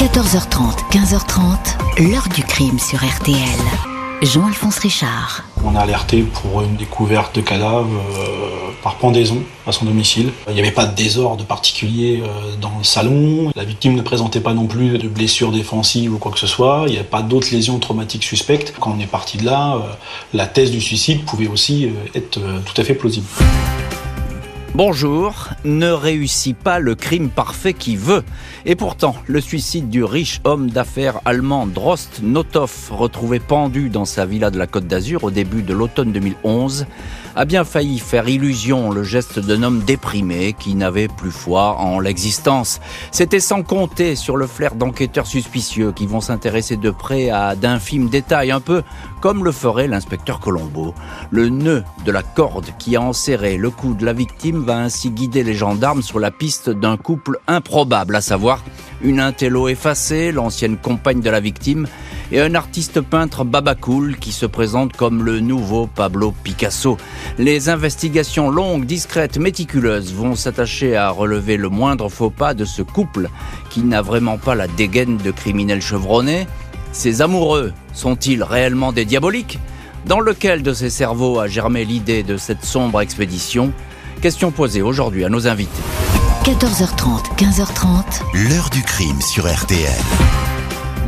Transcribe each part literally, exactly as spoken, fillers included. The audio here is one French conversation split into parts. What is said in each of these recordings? quatorze heures trente, quinze heures trente, l'heure du crime sur R T L. Jean-Alphonse Richard. On a alerté pour une découverte de cadavre euh, par pendaison à son domicile. Il n'y avait pas de désordre particulier euh, dans le salon. La victime ne présentait pas non plus de blessures défensives ou quoi que ce soit. Il n'y avait pas d'autres lésions traumatiques suspectes. Quand on est parti de là, euh, la thèse du suicide pouvait aussi euh, être euh, tout à fait plausible. Bonjour, ne réussit pas le crime parfait qui veut. Et pourtant, le suicide du riche homme d'affaires allemand Drost Notthoff, retrouvé pendu dans sa villa de la Côte d'Azur au début de l'automne deux mille onze, a bien failli faire illusion, le geste d'un homme déprimé qui n'avait plus foi en l'existence. C'était sans compter sur le flair d'enquêteurs suspicieux qui vont s'intéresser de près à d'infimes détails, un peu comme le ferait l'inspecteur Colombo. Le nœud de la corde qui a enserré le cou de la victime va ainsi guider les gendarmes sur la piste d'un couple improbable, à savoir une intello effacée, l'ancienne compagne de la victime, et un artiste peintre babacool qui se présente comme le nouveau Pablo Picasso. Les investigations longues, discrètes, méticuleuses vont s'attacher à relever le moindre faux pas de ce couple qui n'a vraiment pas la dégaine de criminels chevronnés. Ces amoureux sont-ils réellement des diaboliques ? Dans lequel de ces cerveaux a germé l'idée de cette sombre expédition ? Question posée aujourd'hui à nos invités. quatorze heures trente, quinze heures trente. L'heure du crime sur R T L.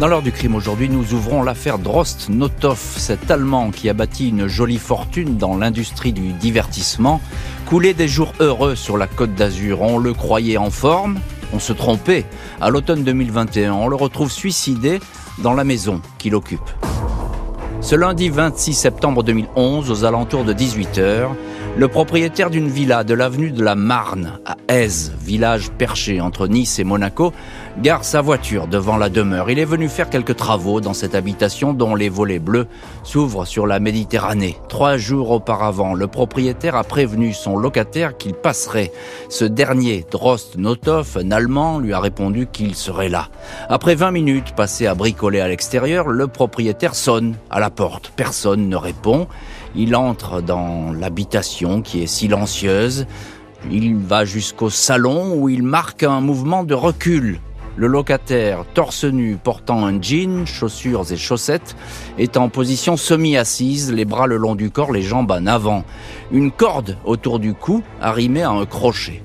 Dans l'heure du crime aujourd'hui, nous ouvrons l'affaire Drost Notthoff, cet Allemand qui a bâti une jolie fortune dans l'industrie du divertissement, coulé des jours heureux sur la Côte d'Azur. On le croyait en forme, on se trompait. À l'automne deux mille vingt et un, on le retrouve suicidé dans la maison qu'il occupe. Ce lundi vingt-six septembre deux mille onze, aux alentours de dix-huit heures, le propriétaire d'une villa de l'avenue de la Marne, à Èze, village perché entre Nice et Monaco, gare sa voiture devant la demeure. Il est venu faire quelques travaux dans cette habitation dont les volets bleus s'ouvrent sur la Méditerranée. Trois jours auparavant, le propriétaire a prévenu son locataire qu'il passerait. Ce dernier, Drost Notthoff, un Allemand, lui a répondu qu'il serait là. Après vingt minutes passées à bricoler à l'extérieur, le propriétaire sonne à la porte. Personne ne répond. Il entre dans l'habitation qui est silencieuse. Il va jusqu'au salon où il marque un mouvement de recul. Le locataire, torse nu, portant un jean, chaussures et chaussettes, est en position semi-assise, les bras le long du corps, les jambes en avant. Une corde autour du cou arrimée à un crochet.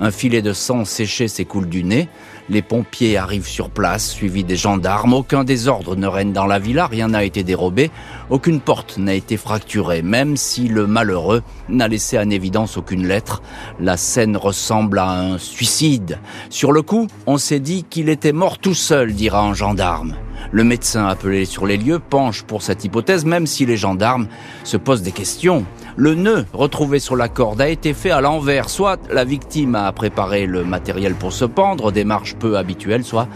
Un filet de sang séché s'écoule du nez. Les pompiers arrivent sur place, suivis des gendarmes. Aucun désordre ne règne dans la villa, rien n'a été dérobé. Aucune porte n'a été fracturée, même si le malheureux n'a laissé en évidence aucune lettre. La scène ressemble à un suicide. Sur le coup, on s'est dit qu'il était mort tout seul, dira un gendarme. Le médecin appelé sur les lieux penche pour cette hypothèse, même si les gendarmes se posent des questions. Le nœud retrouvé sur la corde a été fait à l'envers. Soit la victime a préparé le matériel pour se pendre, démarche peu habituelle, soit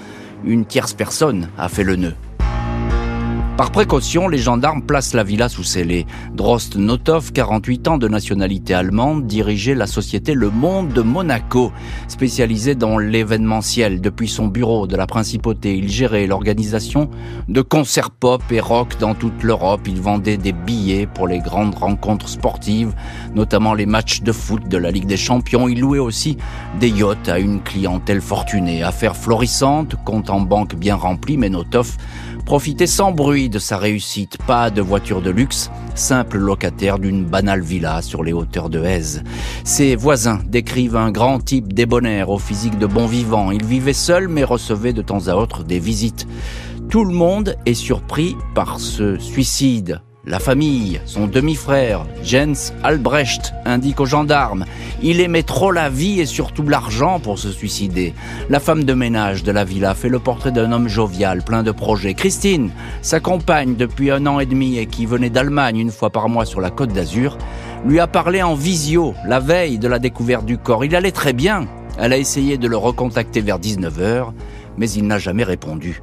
une tierce personne a fait le nœud. Par précaution, les gendarmes placent la villa sous scellé. Drost Notthoff, quarante-huit ans de nationalité allemande, dirigeait la société Le Monde de Monaco, spécialisée dans l'événementiel. Depuis son bureau de la principauté, il gérait l'organisation de concerts pop et rock dans toute l'Europe. Il vendait des billets pour les grandes rencontres sportives, notamment les matchs de foot de la Ligue des Champions. Il louait aussi des yachts à une clientèle fortunée. Affaire florissante, compte en banque bien rempli, mais Notthoff profitait sans bruit de sa réussite, pas de voiture de luxe, simple locataire d'une banale villa sur les hauteurs de Èze. Ses voisins décrivent un grand type débonnaire au physique de bon vivant. Il vivait seul mais recevait de temps à autre des visites. Tout le monde est surpris par ce suicide. La famille, son demi-frère, Jens Albrecht, indique aux gendarmes. Il aimait trop la vie et surtout l'argent pour se suicider. La femme de ménage de la villa fait le portrait d'un homme jovial, plein de projets. Christine, sa compagne depuis un an et demi et qui venait d'Allemagne une fois par mois sur la Côte d'Azur, lui a parlé en visio la veille de la découverte du corps. Il allait très bien. Elle a essayé de le recontacter vers dix-neuf heures, mais il n'a jamais répondu.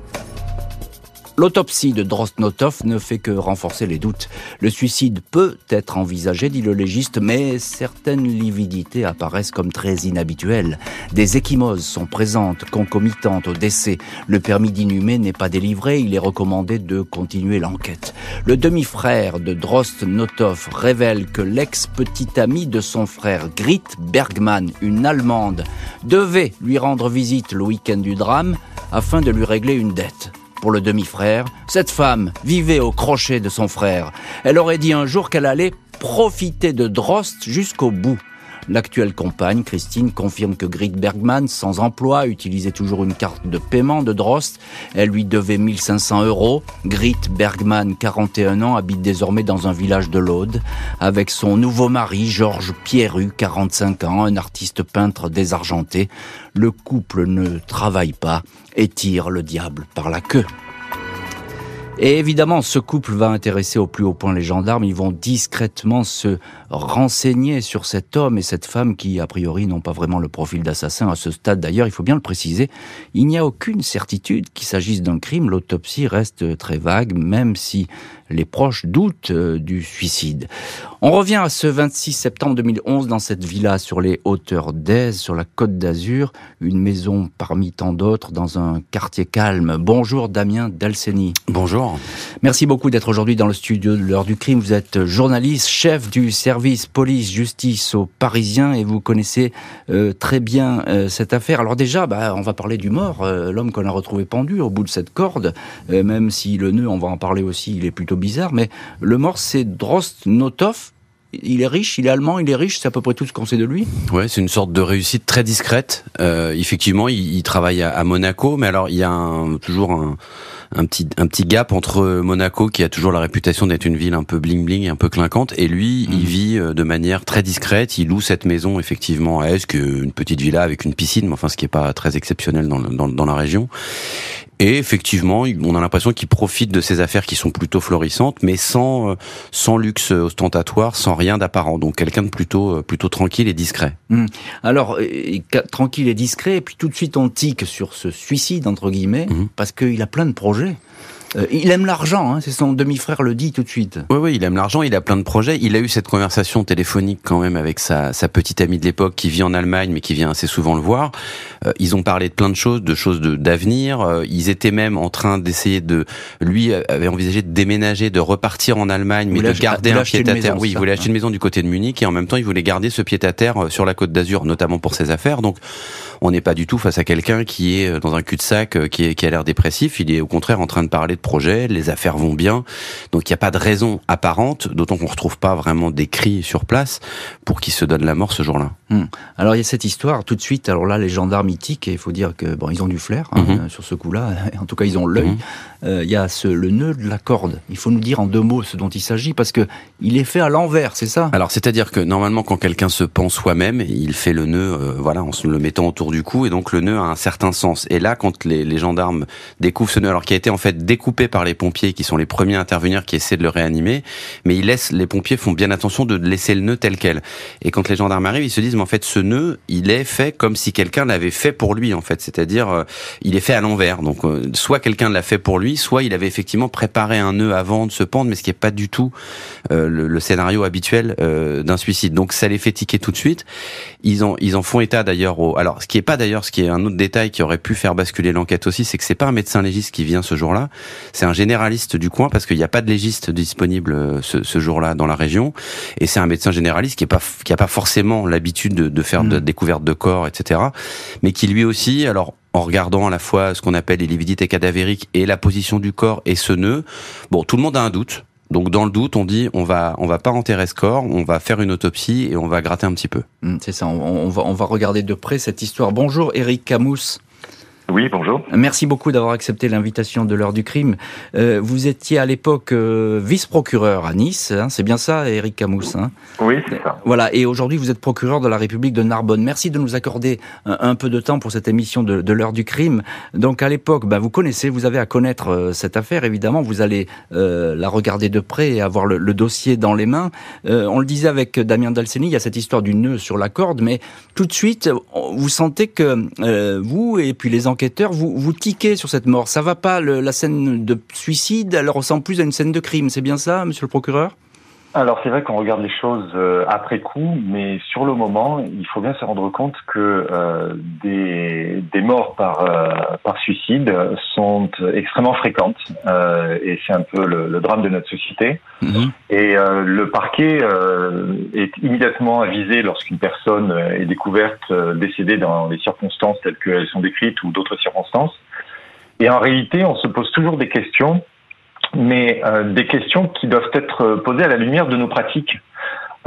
L'autopsie de Drost Notthoff ne fait que renforcer les doutes. Le suicide peut être envisagé, dit le légiste, mais certaines lividités apparaissent comme très inhabituelles. Des échymoses sont présentes, concomitantes au décès. Le permis d'inhumer n'est pas délivré, il est recommandé de continuer l'enquête. Le demi-frère de Drost Notthoff révèle que l'ex-petite amie de son frère, Grit Bergmann, une Allemande, devait lui rendre visite le week-end du drame, afin de lui régler une dette. Pour le demi-frère, cette femme vivait au crochet de son frère. Elle aurait dit un jour qu'elle allait profiter de Drost jusqu'au bout. L'actuelle compagne, Christine, confirme que Grit Bergmann, sans emploi, utilisait toujours une carte de paiement de Drost. Elle lui devait mille cinq cents euros. Grit Bergmann, quarante et un ans, habite désormais dans un village de l'Aude, avec son nouveau mari, Georges Pierru, quarante-cinq ans, un artiste peintre désargenté. Le couple ne travaille pas et tire le diable par la queue. Et évidemment, ce couple va intéresser au plus haut point les gendarmes. Ils vont discrètement se renseigner sur cet homme et cette femme qui, a priori, n'ont pas vraiment le profil d'assassin à ce stade. D'ailleurs, il faut bien le préciser, il n'y a aucune certitude qu'il s'agisse d'un crime. L'autopsie reste très vague, même si les proches doutent du suicide. On revient à ce vingt-six septembre deux mille onze dans cette villa sur les hauteurs d'Èze, sur la Côte d'Azur, une maison parmi tant d'autres dans un quartier calme. Bonjour Damien Delseni. Bonjour. Merci beaucoup d'être aujourd'hui dans le studio de l'heure du crime. Vous êtes journaliste, chef du service police-justice au Parisien et vous connaissez euh, très bien euh, cette affaire. Alors déjà, bah, on va parler du mort, euh, l'homme qu'on a retrouvé pendu au bout de cette corde, euh, même si le nœud, on va en parler aussi, il est plutôt bizarre, mais le mort, c'est Drost Notthoff. Il est riche, il est allemand, il est riche, c'est à peu près tout ce qu'on sait de lui. Ouais, c'est une sorte de réussite très discrète. Euh, effectivement, il, il travaille à, à Monaco, mais alors il y a un, toujours un, un petit un petit gap entre Monaco, qui a toujours la réputation d'être une ville un peu bling bling, un peu clinquante, et lui, mmh. il vit de manière très discrète. Il loue cette maison effectivement à Èze, une petite villa avec une piscine, mais enfin ce qui est pas très exceptionnel dans le, dans, dans la région. Et effectivement, on a l'impression qu'il profite de ces affaires qui sont plutôt florissantes, mais sans sans luxe ostentatoire, sans rien d'apparent. Donc quelqu'un de plutôt plutôt tranquille et discret. Mmh. Alors euh, tranquille et discret, et puis tout de suite on tique sur ce suicide entre guillemets, mmh. parce qu'il a plein de projets. Euh, il aime l'argent, hein, c'est son demi-frère le dit tout de suite. Oui, oui, il aime l'argent, il a plein de projets. Il a eu cette conversation téléphonique quand même avec sa, sa petite amie de l'époque qui vit en Allemagne, mais qui vient assez souvent le voir. Euh, ils ont parlé de plein de choses, de choses de, d'avenir. Euh, ils étaient même en train d'essayer de... Lui avait envisagé de déménager, de repartir en Allemagne, mais de garder un pied-à-terre. Oui, il voulait acheter une maison du côté de Munich et en même temps, il voulait garder ce pied-à-terre sur la Côte d'Azur, notamment pour ses affaires. Donc, on n'est pas du tout face à quelqu'un qui est dans un cul-de-sac, qui, est, qui a l'air dépressif. Il est au contraire en train de parler de projet, les affaires vont bien, donc il n'y a pas de raison apparente, d'autant qu'on ne retrouve pas vraiment des cris sur place pour qu'ils se donnent la mort ce jour-là. Mmh. Alors il y a cette histoire, tout de suite, alors là les gendarmes tiquent, et il faut dire que bon, ils ont du flair hein, mmh. sur ce coup-là, en tout cas ils ont l'œil, il mmh. euh, y a ce, le nœud de la corde, il faut nous dire en deux mots ce dont il s'agit, parce que il est fait à l'envers, c'est ça ? Alors c'est-à-dire que normalement quand quelqu'un se pend soi-même, il fait le nœud euh, voilà, en se le mettant autour du cou, et donc le nœud a un certain sens, et là quand les, les gendarmes découvrent ce nœud, alors qui a été en fait découvert par les pompiers qui sont les premiers à intervenir, qui essaient de le réanimer, mais ils laissent, les pompiers font bien attention de laisser le nœud tel quel. Et quand les gendarmes arrivent, ils se disent mais en fait ce nœud, il est fait comme si quelqu'un l'avait fait pour lui en fait, c'est-à-dire euh, il est fait à l'envers. Donc euh, soit quelqu'un l'a fait pour lui, soit il avait effectivement préparé un nœud avant de se pendre, mais ce qui est pas du tout euh, le, le scénario habituel euh, d'un suicide. Donc ça les fait tiquer tout de suite. Ils en ils en font état d'ailleurs. Au... Alors ce qui est pas d'ailleurs, ce qui est un autre détail qui aurait pu faire basculer l'enquête aussi, c'est que c'est pas un médecin légiste qui vient ce jour-là. C'est un généraliste du coin parce qu'il n'y a pas de légiste disponible ce, ce jour-là dans la région, et c'est un médecin généraliste qui est pas qui a pas forcément l'habitude de, de faire mmh. de découvertes de corps, et cetera. Mais qui lui aussi, alors en regardant à la fois ce qu'on appelle les lividités cadavériques et la position du corps et ce nœud, bon, tout le monde a un doute. Donc dans le doute, on dit on va on va pas enterrer ce corps, on va faire une autopsie et on va gratter un petit peu. Mmh, c'est ça. On, on va on va regarder de près cette histoire. Bonjour Eric Camus. Oui, bonjour. Merci beaucoup d'avoir accepté l'invitation de l'heure du crime. Euh, vous étiez à l'époque euh, vice-procureur à Nice, hein, c'est bien ça, Éric Camus hein ? Oui, c'est ça. Voilà, et aujourd'hui vous êtes procureur de la République de Narbonne. Merci de nous accorder un, un peu de temps pour cette émission de, de l'heure du crime. Donc à l'époque, bah, vous connaissez, vous avez à connaître euh, cette affaire, évidemment, vous allez euh, la regarder de près et avoir le, le dossier dans les mains. Euh, on le disait avec Damien Delseni, il y a cette histoire du nœud sur la corde, mais tout de suite, vous sentez que euh, vous et puis les enquêteurs Vous, vous tiquez sur cette mort, ça va pas, le, la scène de suicide, elle ressemble plus à une scène de crime, c'est bien ça, monsieur le procureur ? Alors c'est vrai qu'on regarde les choses euh, après coup, mais sur le moment, il faut bien se rendre compte que euh, des, des morts par, euh, par suicide sont extrêmement fréquentes, euh, et c'est un peu le, le drame de notre société. Mmh. Et euh, le parquet euh, est immédiatement avisé lorsqu'une personne est découverte euh, décédée dans des circonstances telles qu'elles sont décrites ou d'autres circonstances. Et en réalité, on se pose toujours des questions, mais euh, des questions qui doivent être posées à la lumière de nos pratiques.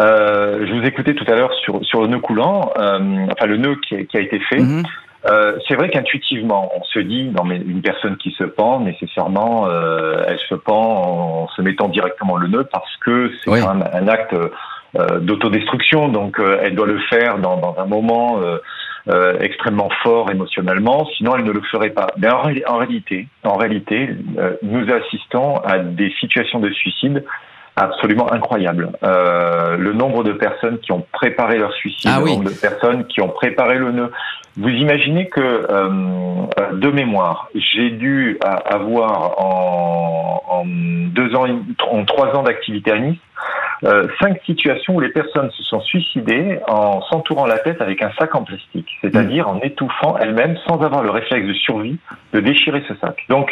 Euh, je vous écoutais tout à l'heure sur, sur le nœud coulant, euh, enfin le nœud qui a, qui a été fait. Mmh. Euh, c'est vrai qu'intuitivement, on se dit, non mais une personne qui se pend, nécessairement, euh, elle se pend en se mettant directement le nœud parce que c'est oui. un, un acte euh, d'autodestruction, donc euh, elle doit le faire dans, dans un moment euh, euh, extrêmement fort émotionnellement, sinon elle ne le ferait pas. Mais en, en réalité, en réalité, euh, nous assistons à des situations de suicide absolument incroyables. Euh, le nombre de personnes qui ont préparé leur suicide, ah, le oui. nombre de personnes qui ont préparé le nœud. Vous imaginez que, euh, de mémoire, j'ai dû avoir en, en deux ans, en trois ans d'activité à Nice, euh, cinq situations où les personnes se sont suicidées en s'entourant la tête avec un sac en plastique, c'est-à-dire en étouffant elles-mêmes sans avoir le réflexe de survie de déchirer ce sac. Donc,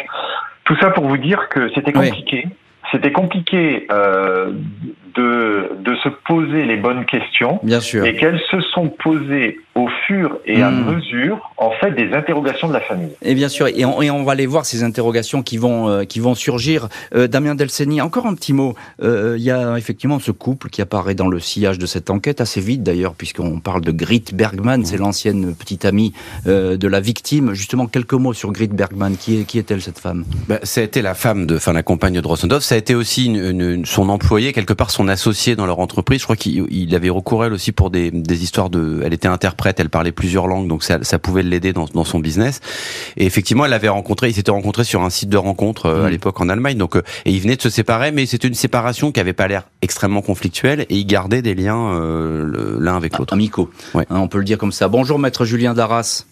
tout ça pour vous dire que c'était compliqué. Oui. C'était compliqué euh, de, de se poser les bonnes questions. Bien sûr. Et qu'elles se sont posées au fur et mmh. à mesure, en fait, des interrogations de la famille. Et bien sûr, et on, et on va aller voir ces interrogations qui vont, euh, qui vont surgir. Euh, Damien Delseni, encore un petit mot. Il euh, y a effectivement ce couple qui apparaît dans le sillage de cette enquête, assez vite d'ailleurs, puisqu'on parle de Grit Bergmann, mmh. c'est l'ancienne petite amie euh, de la victime. Justement, quelques mots sur Grit Bergmann. Qui, est, qui est-elle, cette femme ? Bah, c'était la femme, de, enfin la compagne de Drost Notthoff. Ça a été aussi une, une, son employé, quelque part son associé dans leur entreprise. Je crois qu'il il avait recours à elle aussi pour des, des histoires de... Elle était interprète. Elle parlait plusieurs langues, donc ça, ça pouvait l'aider dans, dans son business. Et effectivement, elle l'avait rencontré. Ils s'étaient rencontrés sur un site de rencontre euh, mmh. à l'époque en Allemagne. Donc, euh, et ils venaient de se séparer, mais c'était une séparation qui n'avait pas l'air extrêmement conflictuelle. Et ils gardaient des liens euh, l'un avec l'autre. Amicaux. Ouais. Hein, on peut le dire comme ça. Bonjour, maître Julien Darras.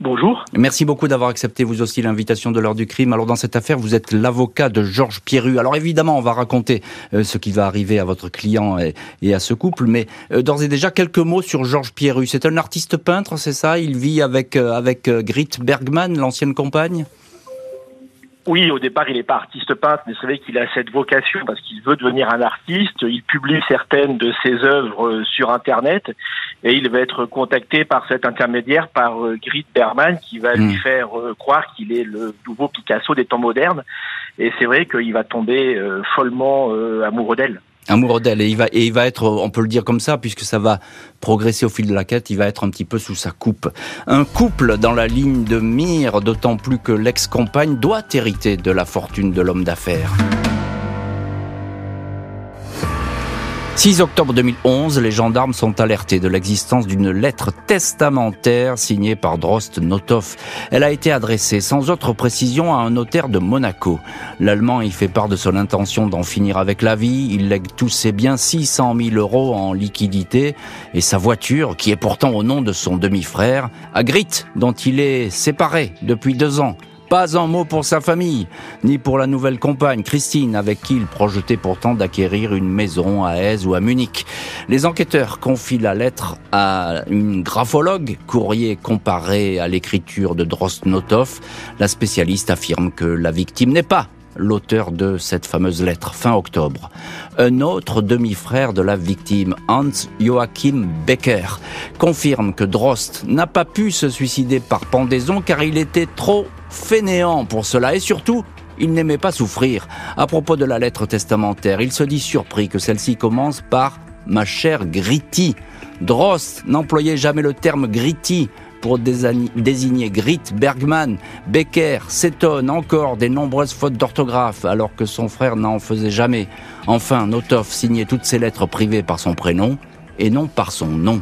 Bonjour. Merci beaucoup d'avoir accepté vous aussi l'invitation de l'heure du crime. Alors dans cette affaire, vous êtes l'avocat de Georges Pierru. Alors évidemment, on va raconter euh, ce qui va arriver à votre client et, et à ce couple, mais euh, d'ores et déjà quelques mots sur Georges Pierru. C'est un artiste peintre, c'est ça ? Il vit avec euh, avec euh, Grit Bergmann, l'ancienne compagne ? Oui, au départ, il n'est pas artiste peintre, mais c'est vrai qu'il a cette vocation parce qu'il veut devenir un artiste. Il publie certaines de ses œuvres sur Internet et il va être contacté par cet intermédiaire, par Grit Bergmann, qui va mmh. lui faire croire qu'il est le nouveau Picasso des temps modernes. Et c'est vrai qu'il va tomber euh, follement euh, amoureux d'elle. Amoureux d'elle, et il va et il va être, on peut le dire comme ça, puisque ça va progresser au fil de la quête, il va être un petit peu sous sa coupe. Un couple dans la ligne de mire, d'autant plus que l'ex-compagne doit hériter de la fortune de l'homme d'affaires. six octobre deux mille onze, les gendarmes sont alertés de l'existence d'une lettre testamentaire signée par Drost Notthoff. Elle a été adressée sans autre précision à un notaire de Monaco. L'Allemand y fait part de son intention d'en finir avec la vie. Il lègue tous ses biens, six cent mille euros en liquidité, et sa voiture, qui est pourtant au nom de son demi-frère, à Grit, dont il est séparé depuis deux ans. Pas un mot pour sa famille, ni pour la nouvelle compagne, Christine, avec qui il projetait pourtant d'acquérir une maison à Èze ou à Munich. Les enquêteurs confient la lettre à une graphologue, courrier comparé à l'écriture de Drost Notthoff. La spécialiste affirme que la victime n'est pas l'auteur de cette fameuse lettre, fin octobre. Un autre demi-frère de la victime, Hans Joachim Becker, confirme que Drost n'a pas pu se suicider par pendaison car il était trop fainéant pour cela et surtout, il n'aimait pas souffrir. À propos de la lettre testamentaire, il se dit surpris que celle-ci commence par « ma chère Gritty ». Drost n'employait jamais le terme « Gritty » pour désigner Grit Bergmann. Becker s'étonne encore des nombreuses fautes d'orthographe, alors que son frère n'en faisait jamais. Enfin, Notthoff signait toutes ses lettres privées par son prénom et non par son nom.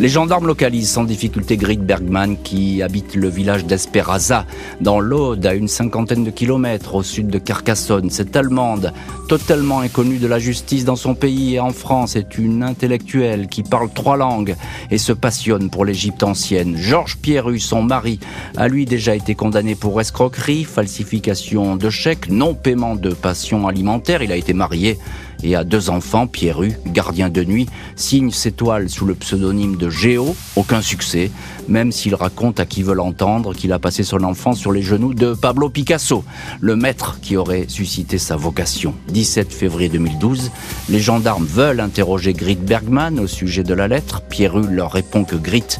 Les gendarmes localisent sans difficulté Grit Bergmann qui habite le village d'Esperaza, dans l'Aude, à une cinquantaine de kilomètres au sud de Carcassonne. Cette Allemande, totalement inconnue de la justice dans son pays et en France, est une intellectuelle qui parle trois langues et se passionne pour l'Égypte ancienne. Georges Pierru, son mari, a lui déjà été condamné pour escroquerie, falsification de chèques, non-paiement de pensions alimentaires. Il a été marié et a deux enfants, Pierru, gardien de nuit, signe ses toiles sous le pseudonyme de Géo. Aucun succès, même s'il raconte à qui veut l'entendre qu'il a passé son enfance sur les genoux de Pablo Picasso, le maître qui aurait suscité sa vocation. dix-sept février deux mille douze, les gendarmes veulent interroger Grit Bergmann au sujet de la lettre. Pierru leur répond que Grit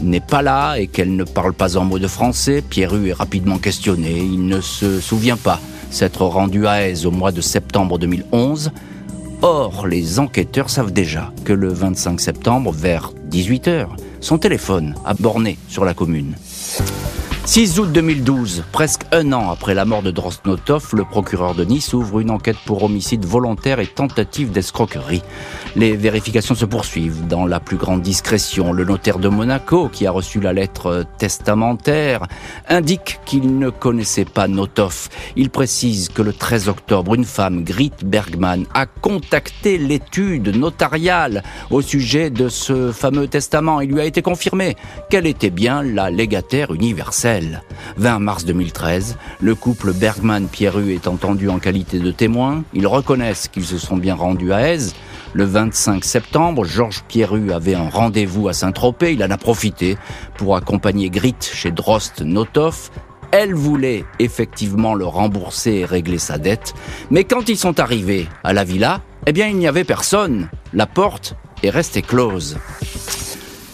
n'est pas là et qu'elle ne parle pas un mot de français. Pierru est rapidement questionné, il ne se souvient pas s'être rendu à Èze au mois de septembre deux mille onze. Or, les enquêteurs savent déjà que le vingt-cinq septembre, vers dix-huit heures, son téléphone a borné sur la commune. six août deux mille douze, presque un an après la mort de Drost Notthoff, le procureur de Nice ouvre une enquête pour homicide volontaire et tentative d'escroquerie. Les vérifications se poursuivent dans la plus grande discrétion. Le notaire de Monaco, qui a reçu la lettre testamentaire, indique qu'il ne connaissait pas Notthoff. Il précise que le treize octobre, une femme, Grit Bergmann, a contacté l'étude notariale au sujet de ce fameux testament. Il lui a été confirmé qu'elle était bien la légataire universelle. vingt mars deux mille treize, le couple Bergmann-Pierru est entendu en qualité de témoin. Ils reconnaissent qu'ils se sont bien rendus à Èze. Le vingt-cinq septembre, Georges Pierru avait un rendez-vous à Saint-Tropez. Il en a profité pour accompagner Grit chez Drost Notthoff. Elle voulait effectivement le rembourser et régler sa dette. Mais quand ils sont arrivés à la villa, eh bien il n'y avait personne. La porte est restée close.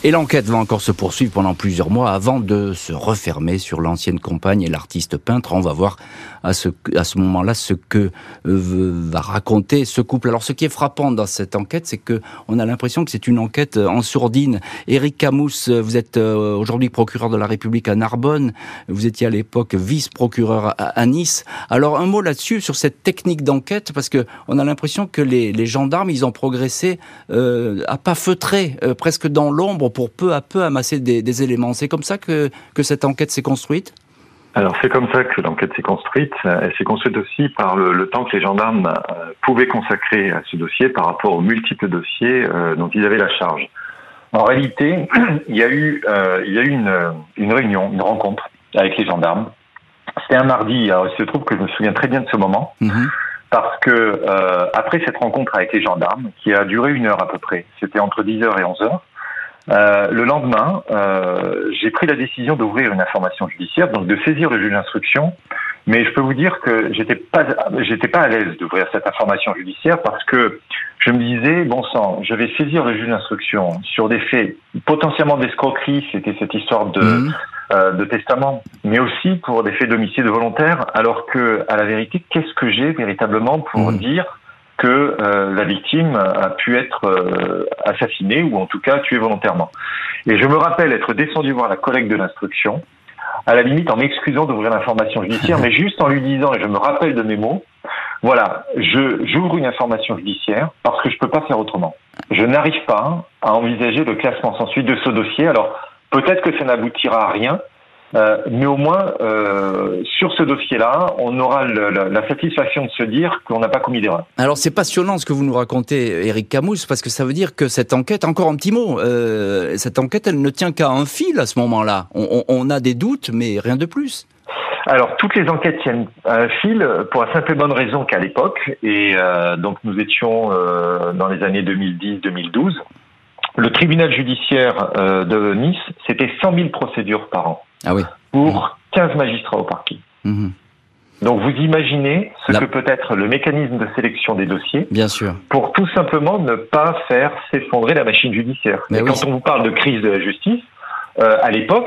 Et l'enquête va encore se poursuivre pendant plusieurs mois avant de se refermer sur l'ancienne compagne et l'artiste peintre. On va voir à ce, à ce moment-là ce que euh, va raconter ce couple. Alors ce qui est frappant dans cette enquête, c'est qu'on a l'impression que c'est une enquête en sourdine. Eric Camus, vous êtes euh, aujourd'hui procureur de la République à Narbonne. Vous étiez à l'époque vice-procureur à, à Nice. Alors un mot là-dessus, sur cette technique d'enquête, parce qu'on a l'impression que les, les gendarmes, ils ont progressé euh, à pas feutrés, euh, presque dans l'ombre, pour peu à peu amasser des, des éléments. C'est comme ça que, que cette enquête s'est construite ? Alors c'est comme ça que l'enquête s'est construite. Elle s'est construite aussi par le, le temps que les gendarmes euh, pouvaient consacrer à ce dossier par rapport aux multiples dossiers euh, dont ils avaient la charge. En réalité, il y a eu, euh, il y a eu une, une réunion, une rencontre avec les gendarmes. C'était un mardi. Alors il se trouve que je me souviens très bien de ce moment. Mmh. Parce que euh, après cette rencontre avec les gendarmes, qui a duré une heure à peu près, c'était entre dix heures et onze heures, Euh, le lendemain, euh, j'ai pris la décision d'ouvrir une information judiciaire, donc de saisir le juge d'instruction. Mais je peux vous dire que j'étais pas, j'étais pas à l'aise d'ouvrir cette information judiciaire parce que je me disais, bon sang, je vais saisir le juge d'instruction sur des faits potentiellement d'escroquerie, c'était cette histoire de, mmh. euh, de testament, mais aussi pour des faits d'homicide volontaire. Alors que, à la vérité, qu'est-ce que j'ai véritablement pour mmh. dire que euh, la victime a pu être euh, assassinée ou en tout cas tuée volontairement. Et je me rappelle être descendu voir la collègue de l'instruction, à la limite en m'excusant d'ouvrir l'information judiciaire, mais juste en lui disant, et je me rappelle de mes mots, voilà, je j'ouvre une information judiciaire parce que je peux pas faire autrement. Je n'arrive pas à envisager le classement sans suite de ce dossier. Alors, peut-être que ça n'aboutira à rien, Euh, mais au moins, euh, sur ce dossier-là, on aura le, la, la satisfaction de se dire qu'on n'a pas commis d'erreur. Alors c'est passionnant ce que vous nous racontez, Éric Camus, parce que ça veut dire que cette enquête, encore un petit mot, euh, cette enquête, elle ne tient qu'à un fil à ce moment-là. On, on, on a des doutes, mais rien de plus. Alors toutes les enquêtes tiennent à un fil pour la simple et bonne raison qu'à l'époque, et euh, donc nous étions euh, dans les années deux mille dix deux mille douze, le tribunal judiciaire euh, de Nice, c'était cent mille procédures par an. Ah oui. Pour quinze magistrats au parquet. Mmh. Donc vous imaginez ce La... que peut être le mécanisme de sélection des dossiers. Bien sûr. Pour tout simplement ne pas faire s'effondrer la machine judiciaire. Mais Et oui, quand c'est... on vous parle de crise de la justice, euh, à l'époque,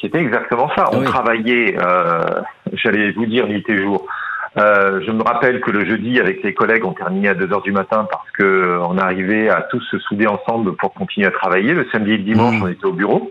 c'était exactement ça. On oui. travaillait, euh, j'allais vous dire, nuit et jour. Euh, je me rappelle que le jeudi, avec les collègues, on terminait à deux heures du matin parce que on arrivait à tous se souder ensemble pour continuer à travailler. Le samedi et le dimanche, mmh. on était au bureau.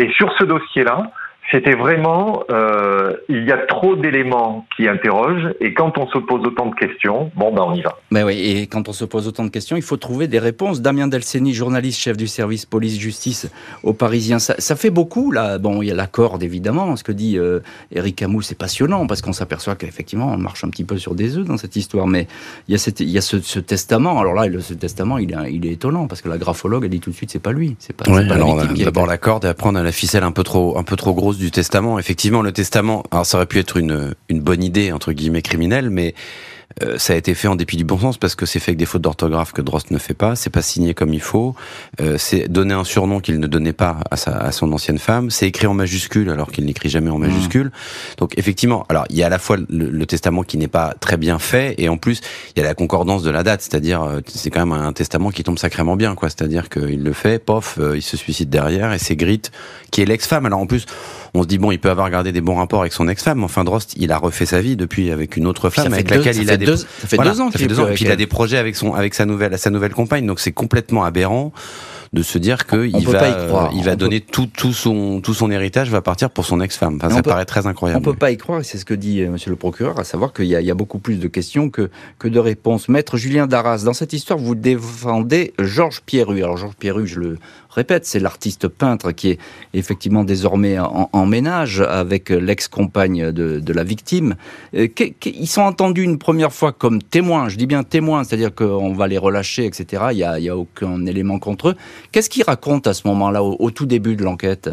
Et sur ce dossier-là, c'était vraiment, euh, il y a trop d'éléments qui interrogent, et quand on se pose autant de questions, bon ben on y va. Mais oui, et quand on se pose autant de questions, il faut trouver des réponses. Damien Delseni, journaliste, chef du service police-justice au Parisien, ça, ça fait beaucoup là. Bon, il y a la corde évidemment, ce que dit euh, Éric Camus, c'est passionnant, parce qu'on s'aperçoit qu'effectivement on marche un petit peu sur des œufs dans cette histoire, mais il y a, cette, il y a ce, ce testament, alors là ce testament il est, il est étonnant, parce que la graphologue elle dit tout de suite c'est pas lui, c'est pas, ouais, c'est pas alors, la victime. D'abord la corde, et après on a la ficelle un peu trop, un peu trop grosse du testament. Effectivement, le testament, alors ça aurait pu être une, une bonne idée, entre guillemets, criminelle, mais Euh, ça a été fait en dépit du bon sens parce que c'est fait avec des fautes d'orthographe que Drost ne fait pas, c'est pas signé comme il faut, euh, c'est donner un surnom qu'il ne donnait pas à, sa, à son ancienne femme, c'est écrit en majuscule alors qu'il n'écrit jamais en majuscule. Mmh. Donc effectivement, alors il y a à la fois le, le testament qui n'est pas très bien fait et en plus il y a la concordance de la date, c'est-à-dire c'est quand même un testament qui tombe sacrément bien, quoi. C'est-à-dire qu'il le fait, pof, euh, il se suicide derrière et c'est Grit qui est l'ex-femme. Alors en plus, on se dit bon, il peut avoir gardé des bons rapports avec son ex-femme, mais enfin Drost, il a refait sa vie depuis avec une autre femme avec laquelle il a des ça fait deux ans qu'il a des projets avec son avec sa nouvelle sa nouvelle compagne, donc c'est complètement aberrant de se dire que il va euh, il va on donner peut... tout tout son tout son héritage va partir pour son ex-femme. Enfin, ça peut... paraît très incroyable. On peut pas y croire, et c'est ce que dit euh, monsieur le procureur, à savoir qu'il y a il y a beaucoup plus de questions que que de réponses. Maître Julien Darras, dans cette histoire, vous défendez Georges Pierru. Alors Georges Pierru, je le répète, c'est l'artiste peintre qui est effectivement désormais en, en ménage avec l'ex-compagne de, de la victime. Euh, ils sont entendus une première fois comme témoins, je dis bien témoins, c'est-à-dire qu'on va les relâcher, et cetera. Il n'y a, il n'y a aucun élément contre eux. Qu'est-ce qu'ils racontent à ce moment-là, au, au tout début de l'enquête ?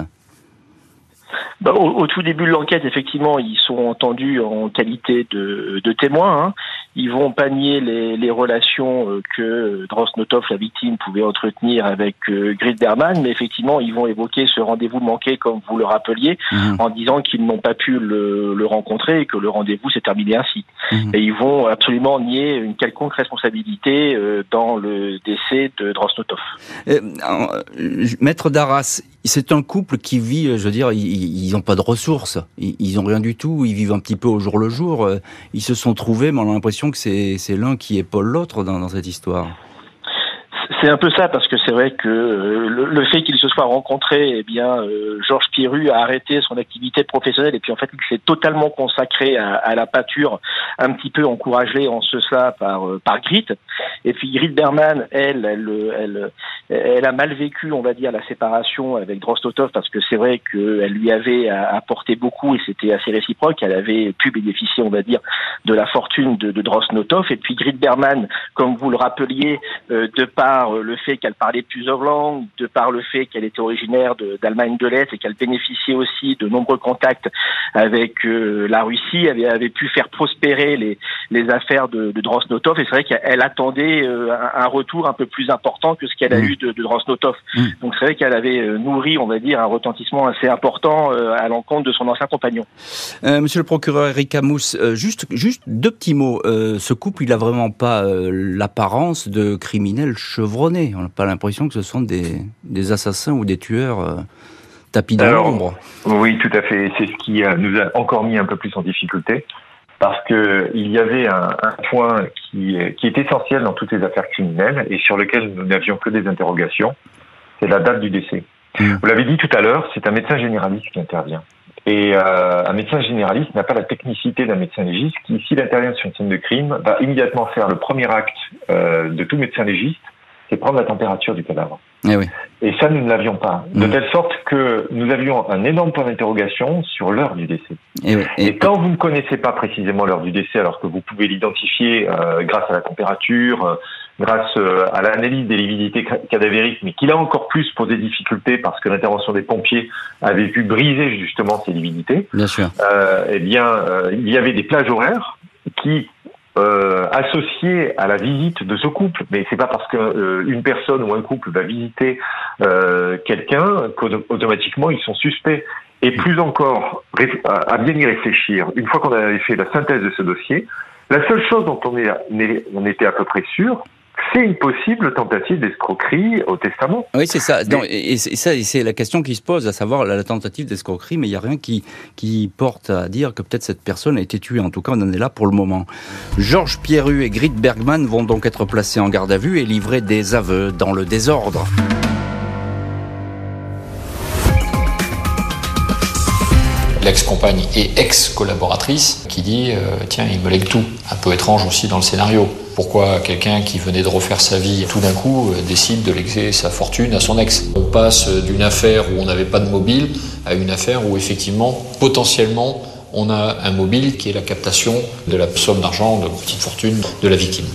Bah, au, au tout début de l'enquête, effectivement, ils sont entendus en qualité de, de témoins. Hein. Ils vont panier les, les relations que Drost Notthoff, la victime, pouvait entretenir avec euh, Grit Bergmann, mais effectivement, ils vont évoquer ce rendez-vous manqué, comme vous le rappeliez, mmh. en disant qu'ils n'ont pas pu le, le rencontrer et que le rendez-vous s'est terminé ainsi. Mmh. Et ils vont absolument nier une quelconque responsabilité euh, dans le décès de Drost Notthoff. Euh, euh, Maître Darras, c'est un couple qui vit, je veux dire, ils n'ont pas de ressources, ils n'ont rien du tout, ils vivent un petit peu au jour le jour, ils se sont trouvés, mais on a l'impression que c'est, c'est l'un qui épaule l'autre dans, dans cette histoire. C'est un peu ça, parce que c'est vrai que euh, le, le fait qu'il se soit rencontré, eh bien, euh, Georges Pierru a arrêté son activité professionnelle et puis en fait il s'est totalement consacré à, à la peinture, un petit peu encouragé en ce ça par euh, par Grit. Et puis Grit Bergmann, elle, elle, elle, elle a mal vécu, on va dire, la séparation avec Drost Notthoff, parce que c'est vrai qu'elle lui avait apporté beaucoup et c'était assez réciproque. Elle avait pu bénéficier, on va dire, de la fortune de, de Drost Notthoff. Et puis Grit Bergmann, comme vous le rappeliez, euh, de par le fait qu'elle parlait plusieurs langues, de par le fait qu'elle était originaire de, d'Allemagne de l'Est et qu'elle bénéficiait aussi de nombreux contacts avec euh, la Russie, avait, avait pu faire prospérer les, les affaires de, de Drost Notthoff. Et c'est vrai qu'elle attendait euh, un, un retour un peu plus important que ce qu'elle a mmh. eu de, de Drost Notthoff. Mmh. Donc c'est vrai qu'elle avait nourri, on va dire, un retentissement assez important euh, à l'encontre de son ancien compagnon. Euh, monsieur le procureur Eric Camus, euh, juste, juste deux petits mots. Euh, ce couple, il n'a vraiment pas euh, l'apparence de criminels chevaux. On n'a pas l'impression que ce sont des, des assassins ou des tueurs euh, tapis dans l'ombre. Oui, tout à fait. C'est ce qui euh, nous a encore mis un peu plus en difficulté, parce qu'il y avait un, un point qui, qui est essentiel dans toutes les affaires criminelles et sur lequel nous n'avions que des interrogations, c'est la date du décès. Mmh. Vous l'avez dit tout à l'heure, c'est un médecin généraliste qui intervient. Et euh, un médecin généraliste n'a pas la technicité d'un médecin légiste qui, s'il intervient sur une scène de crime, va immédiatement faire le premier acte euh, de tout médecin légiste, c'est prendre la température du cadavre. Eh oui. Et ça, nous ne l'avions pas. De mmh. telle sorte que nous avions un énorme point d'interrogation sur l'heure du décès. Eh oui. Et, Et quand vous ne connaissez pas précisément l'heure du décès, alors que vous pouvez l'identifier euh, grâce à la température, euh, grâce euh, à l'analyse des lividités cadavériques, mais qui a encore plus posé difficulté parce que l'intervention des pompiers avait pu briser justement ces lividités, bien sûr. Euh, eh bien, euh, il y avait des plages horaires qui... Euh, associé à la visite de ce couple, mais c'est pas parce que euh, une personne ou un couple va visiter euh, quelqu'un qu'automatiquement ils sont suspects. Et plus encore, à bien y réfléchir, une fois qu'on avait fait la synthèse de ce dossier, la seule chose dont on, est, on était à peu près sûr, c'est une possible tentative d'escroquerie au testament. Oui, c'est ça. Non, et ça, c'est la question qui se pose, à savoir la tentative d'escroquerie, mais il n'y a rien qui, qui porte à dire que peut-être cette personne a été tuée. En tout cas, on en est là pour le moment. Georges Pierru et Grit Bergmann vont donc être placés en garde à vue et livrer des aveux dans le désordre. L'ex-compagne et ex-collaboratrice qui dit euh, « Tiens, il me lègue tout ». Un peu étrange aussi dans le scénario. Pourquoi quelqu'un qui venait de refaire sa vie, tout d'un coup, euh, décide de léguer sa fortune à son ex ? On passe d'une affaire où on n'avait pas de mobile à une affaire où, effectivement, potentiellement, on a un mobile qui est la captation de la somme d'argent, de la petite fortune de la victime.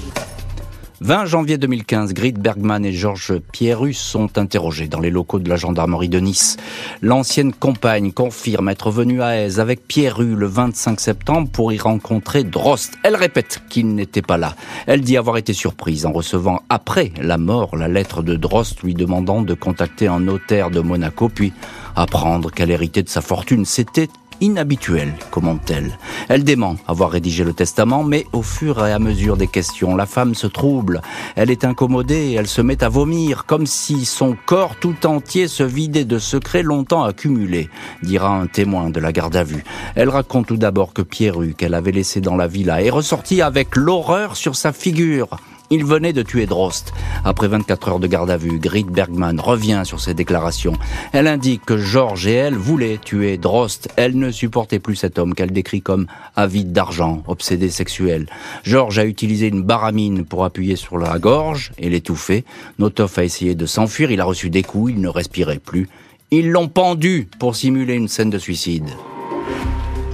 vingt janvier deux mille quinze, Grit Bergmann et Georges Pierru sont interrogés dans les locaux de la gendarmerie de Nice. L'ancienne compagne confirme être venue à Èze avec Pierru le vingt-cinq septembre pour y rencontrer Drost. Elle répète qu'il n'était pas là. Elle dit avoir été surprise en recevant après la mort la lettre de Drost lui demandant de contacter un notaire de Monaco puis apprendre qu'elle héritait de sa fortune. C'était inhabituel, commente-t-elle. Elle dément avoir rédigé le testament, mais au fur et à mesure des questions, la femme se trouble. Elle est incommodée, elle se met à vomir, comme si son corps tout entier se vidait de secrets longtemps accumulés, dira un témoin de la garde à vue. Elle raconte tout d'abord que Pierru, qu'elle avait laissé dans la villa, est ressorti avec l'horreur sur sa figure. Il venait de tuer Drost. Après vingt-quatre heures de garde à vue, Grit Bergmann revient sur ses déclarations. Elle indique que Georges et elle voulaient tuer Drost. Elle ne supportait plus cet homme qu'elle décrit comme avide d'argent, obsédé sexuel. Georges a utilisé une barre à mine pour appuyer sur la gorge et l'étouffer. Notthoff a essayé de s'enfuir, il a reçu des coups, il ne respirait plus. Ils l'ont pendu pour simuler une scène de suicide.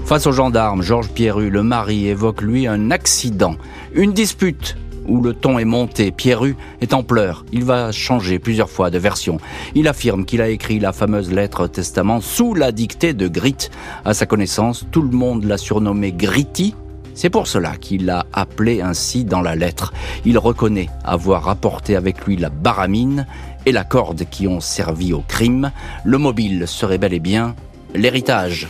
Face aux gendarmes, Georges Pierru, le mari, évoque lui un accident, une dispute où le ton est monté. Pierru est en pleurs. Il va changer plusieurs fois de version. Il affirme qu'il a écrit la fameuse lettre testament sous la dictée de Grit. À sa connaissance, tout le monde l'a surnommé Gritty. C'est pour cela qu'il l'a appelé ainsi dans la lettre. Il reconnaît avoir apporté avec lui la barre à mine et la corde qui ont servi au crime. Le mobile serait bel et bien l'héritage.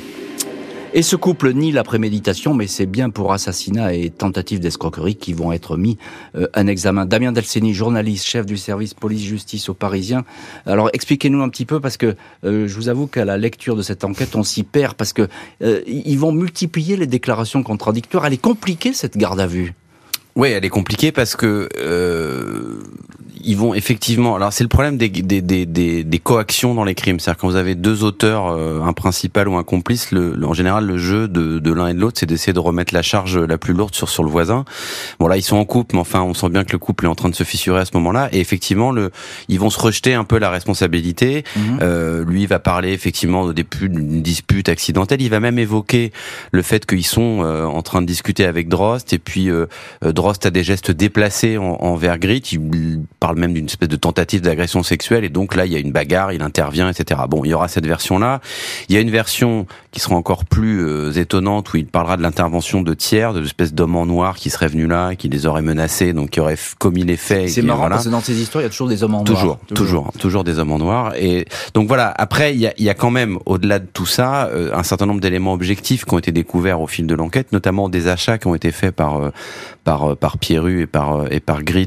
Et ce couple nie la préméditation, mais c'est bien pour assassinat et tentative d'escroquerie qui vont être mis en examen. Damien Delseni, journaliste, chef du service police-justice au Parisien. Alors expliquez-nous un petit peu, parce que euh, je vous avoue qu'à la lecture de cette enquête, on s'y perd, parce que euh, ils vont multiplier les déclarations contradictoires. Elle est compliquée, cette garde à vue. Oui, elle est compliquée parce que euh, ils vont effectivement. Alors c'est le problème des des des des, des coactions dans les crimes, c'est-à-dire quand vous avez deux auteurs, euh, un principal ou un complice, le, le en général le jeu de de l'un et de l'autre, c'est d'essayer de remettre la charge la plus lourde sur sur le voisin. Bon là ils sont en couple, mais enfin on sent bien que le couple est en train de se fissurer à ce moment-là, et effectivement le ils vont se rejeter un peu la responsabilité. Mmh. Euh, lui il va parler effectivement des plus d'une dispute accidentelle, il va même évoquer le fait qu'ils sont euh, en train de discuter avec Drost, et puis euh, Drost Drost a des gestes déplacés en, envers Grit. Il parle même d'une espèce de tentative d'agression sexuelle, et donc là il y a une bagarre, il intervient, et cetera. Bon, il y aura cette version-là. Il y a une version qui sera encore plus euh, étonnante, où il parlera de l'intervention de tiers, de l'espèce d'homme en noir qui serait venu là, qui les aurait menacés, donc qui aurait commis les faits. C'est marrant, voilà. Parce que dans ces histoires, il y a toujours des hommes en toujours, noir. Toujours, toujours, toujours des hommes en noir. Et donc voilà. Après, il y a, il y a quand même, au-delà de tout ça, euh, un certain nombre d'éléments objectifs qui ont été découverts au fil de l'enquête, notamment des achats qui ont été faits par euh, par par Pierru et par et par Grit,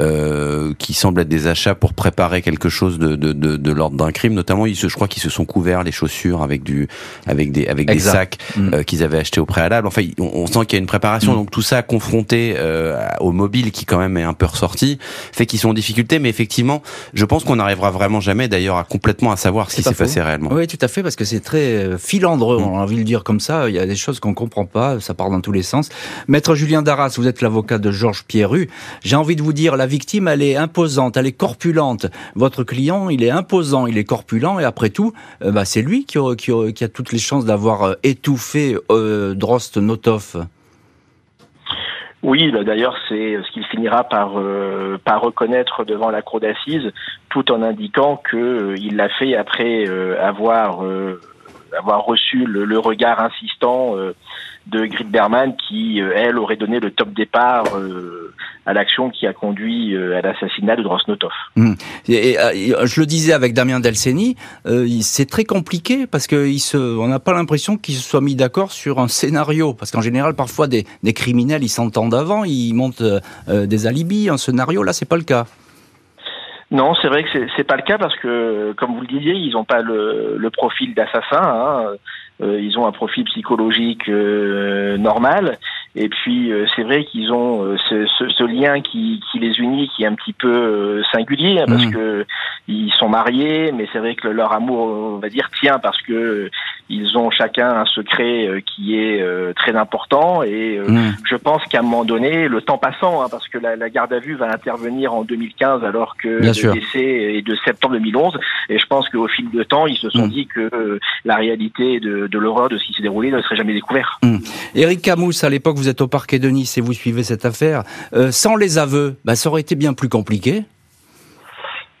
euh, qui semblent être des achats pour préparer quelque chose de de de, de l'ordre d'un crime. Notamment, ils se, je crois qu'ils se sont couverts les chaussures avec du avec des avec exact. des sacs mmh. euh, qu'ils avaient achetés au préalable. Enfin, on, on sent qu'il y a une préparation. Mmh. Donc tout ça confronté euh, au mobile qui quand même est un peu ressorti, fait qu'ils sont en difficulté. Mais effectivement, je pense qu'on n'arrivera vraiment jamais d'ailleurs à complètement à savoir c'est si c'est faux. passé réellement. Oui, tout à fait, parce que c'est très filandreux. Mmh. On a envie de le dire comme ça. Il y a des choses qu'on comprend pas. Ça part dans tous les sens. Maître Julien Darras, vous êtes l'avocat de Georges Pierru. J'ai envie de vous dire, la victime, elle est imposante, elle est corpulente. Votre client, il est imposant, il est corpulent, et après tout, euh, bah, c'est lui qui, qui, qui a toutes les chances d'avoir étouffé euh, Drost Notthoff. Oui, d'ailleurs, c'est ce qu'il finira par euh, par reconnaître devant la cour d'assises, tout en indiquant que euh, il l'a fait après euh, avoir euh, avoir reçu le, le regard insistant euh, de Grit Bergmann, qui, elle, aurait donné le top départ euh, à l'action qui a conduit euh, à l'assassinat de Drost Notthoff. Mmh. Et, et, je le disais avec Damien Delseni, euh, c'est très compliqué, parce qu'on n'a pas l'impression qu'ils se soient mis d'accord sur un scénario. Parce qu'en général, parfois, des, des criminels, ils s'entendent avant, ils montent euh, des alibis, un scénario. Là, c'est pas le cas. Non, c'est vrai que c'est, c'est pas le cas, parce que, comme vous le disiez, ils n'ont pas le, le profil d'assassin, hein. Euh, ils ont un profil psychologique euh, normal, et puis euh, c'est vrai qu'ils ont euh, ce, ce, ce lien qui, qui les unit, qui est un petit peu euh, singulier, hein, mmh. parce que ils sont mariés, mais c'est vrai que leur amour, on va dire, tient parce que euh, ils ont chacun un secret euh, qui est euh, très important, et euh, mmh. je pense qu'à un moment donné, le temps passant, hein, parce que la, la garde à vue va intervenir en deux mille quinze, alors que Bien le sûr. décès est de septembre deux mille onze, et je pense qu'au fil de temps, ils se sont mmh. dit que euh, la réalité de de l'horreur de ce qui s'est déroulé ne serait jamais découverte. Mmh. Eric Camus, à l'époque, vous vous êtes au parquet de Nice et vous suivez cette affaire. Euh, sans les aveux, bah, ça aurait été bien plus compliqué.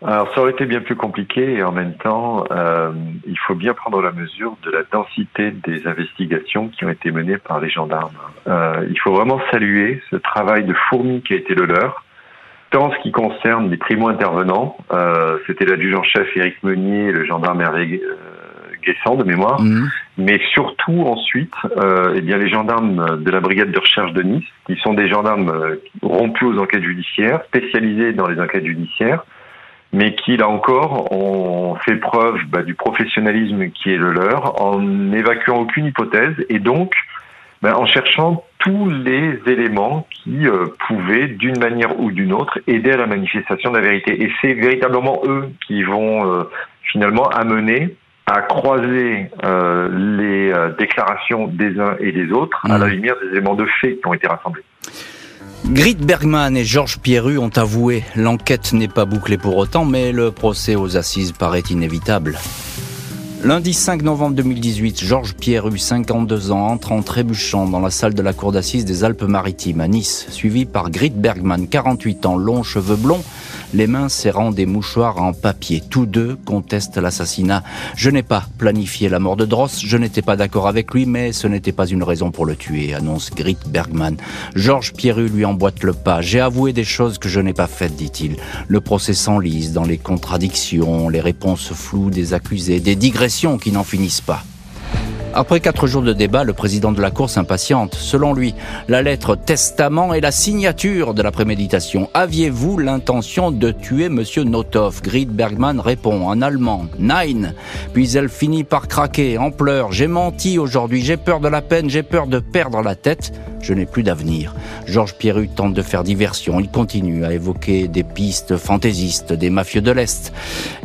Alors, ça aurait été bien plus compliqué et en même temps, euh, il faut bien prendre la mesure de la densité des investigations qui ont été menées par les gendarmes. Euh, il faut vraiment saluer ce travail de fourmi qui a été le leur, tant en ce qui concerne les primo-intervenants, euh, c'était l'adjudant-chef Éric Meunier et le gendarme Hervé Gueux de mémoire, mmh. mais surtout ensuite, euh, eh bien les gendarmes de la brigade de recherche de Nice, qui sont des gendarmes euh, rompus aux enquêtes judiciaires, spécialisés dans les enquêtes judiciaires, mais qui, là encore, ont fait preuve bah, du professionnalisme qui est le leur, en n'évacuant aucune hypothèse, et donc bah, en cherchant tous les éléments qui euh, pouvaient, d'une manière ou d'une autre, aider à la manifestation de la vérité. Et c'est véritablement eux qui vont euh, finalement amener à croiser euh, les euh, déclarations des uns et des autres mmh. à la lumière des éléments de fait qui ont été rassemblés. Grit Bergmann et Georges Pierru ont avoué. L'enquête n'est pas bouclée pour autant, mais le procès aux assises paraît inévitable. Lundi cinq novembre deux mille dix-huit, Georges Pierru, cinquante-deux ans, entre en trébuchant dans la salle de la cour d'assises des Alpes-Maritimes à Nice, suivi par Grit Bergmann, quarante-huit ans, longs cheveux blonds, les mains serrant des mouchoirs en papier. Tous deux contestent l'assassinat. Je n'ai pas planifié la mort de Drost, je n'étais pas d'accord avec lui, mais ce n'était pas une raison pour le tuer, annonce Grit Bergmann. Georges Pierru lui emboîte le pas. J'ai avoué des choses que je n'ai pas faites, dit-il. Le procès s'enlise dans les contradictions, les réponses floues des accusés, des digressions qui n'en finissent pas. Après quatre jours de débat, le président de la Cour s'impatiente. Selon lui, la lettre testament est la signature de la préméditation. Aviez-vous l'intention de tuer Monsieur Notthoff? Grit Bergmann répond en allemand. Nein. Puis elle finit par craquer, en pleurs. J'ai menti aujourd'hui, j'ai peur de la peine, j'ai peur de perdre la tête. Je n'ai plus d'avenir. Georges Pierru tente de faire diversion. Il continue à évoquer des pistes fantaisistes, des mafieux de l'Est.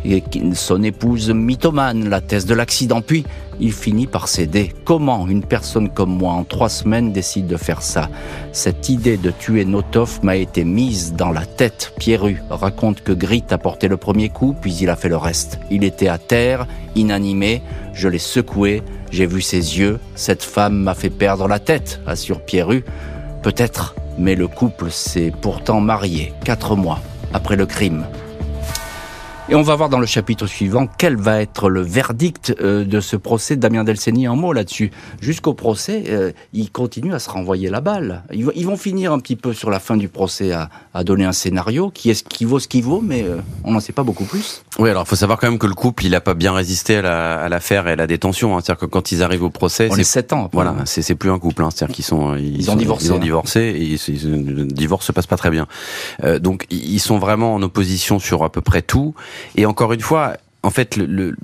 Et son épouse mythomane, la thèse de l'accident. Puis, il finit par céder. Comment une personne comme moi, en trois semaines, décide de faire ça? Cette idée de tuer Notthoff m'a été mise dans la tête. Pierru raconte que Grit a porté le premier coup, puis il a fait le reste. Il était à terre, inanimé. Je l'ai secoué. J'ai vu ses yeux, cette femme m'a fait perdre la tête, assure Pierru. Peut-être, mais le couple s'est pourtant marié, quatre mois après le crime. Et on va voir dans le chapitre suivant quel va être le verdict de ce procès. Damien Delseni, un mot là-dessus. Jusqu'au procès, ils continuent à se renvoyer la balle. Ils vont finir un petit peu sur la fin du procès à, à donner un scénario qui est, qui vaut ce qu'il vaut, mais on n'en sait pas beaucoup plus. Oui, alors il faut savoir quand même que le couple, il n'a pas bien résisté à, la, à l'affaire et à la détention. Hein. C'est-à-dire que quand ils arrivent au procès... On c'est, est sept ans après. Voilà, c'est, c'est plus un couple. Hein. C'est-à-dire qu'ils sont... Ils, ils sont, ont divorcé. Ils ont divorcé et ils, le divorce ne se passe pas très bien. Euh, donc ils sont vraiment en opposition sur à peu près tout. Et encore une fois, en fait, le, le,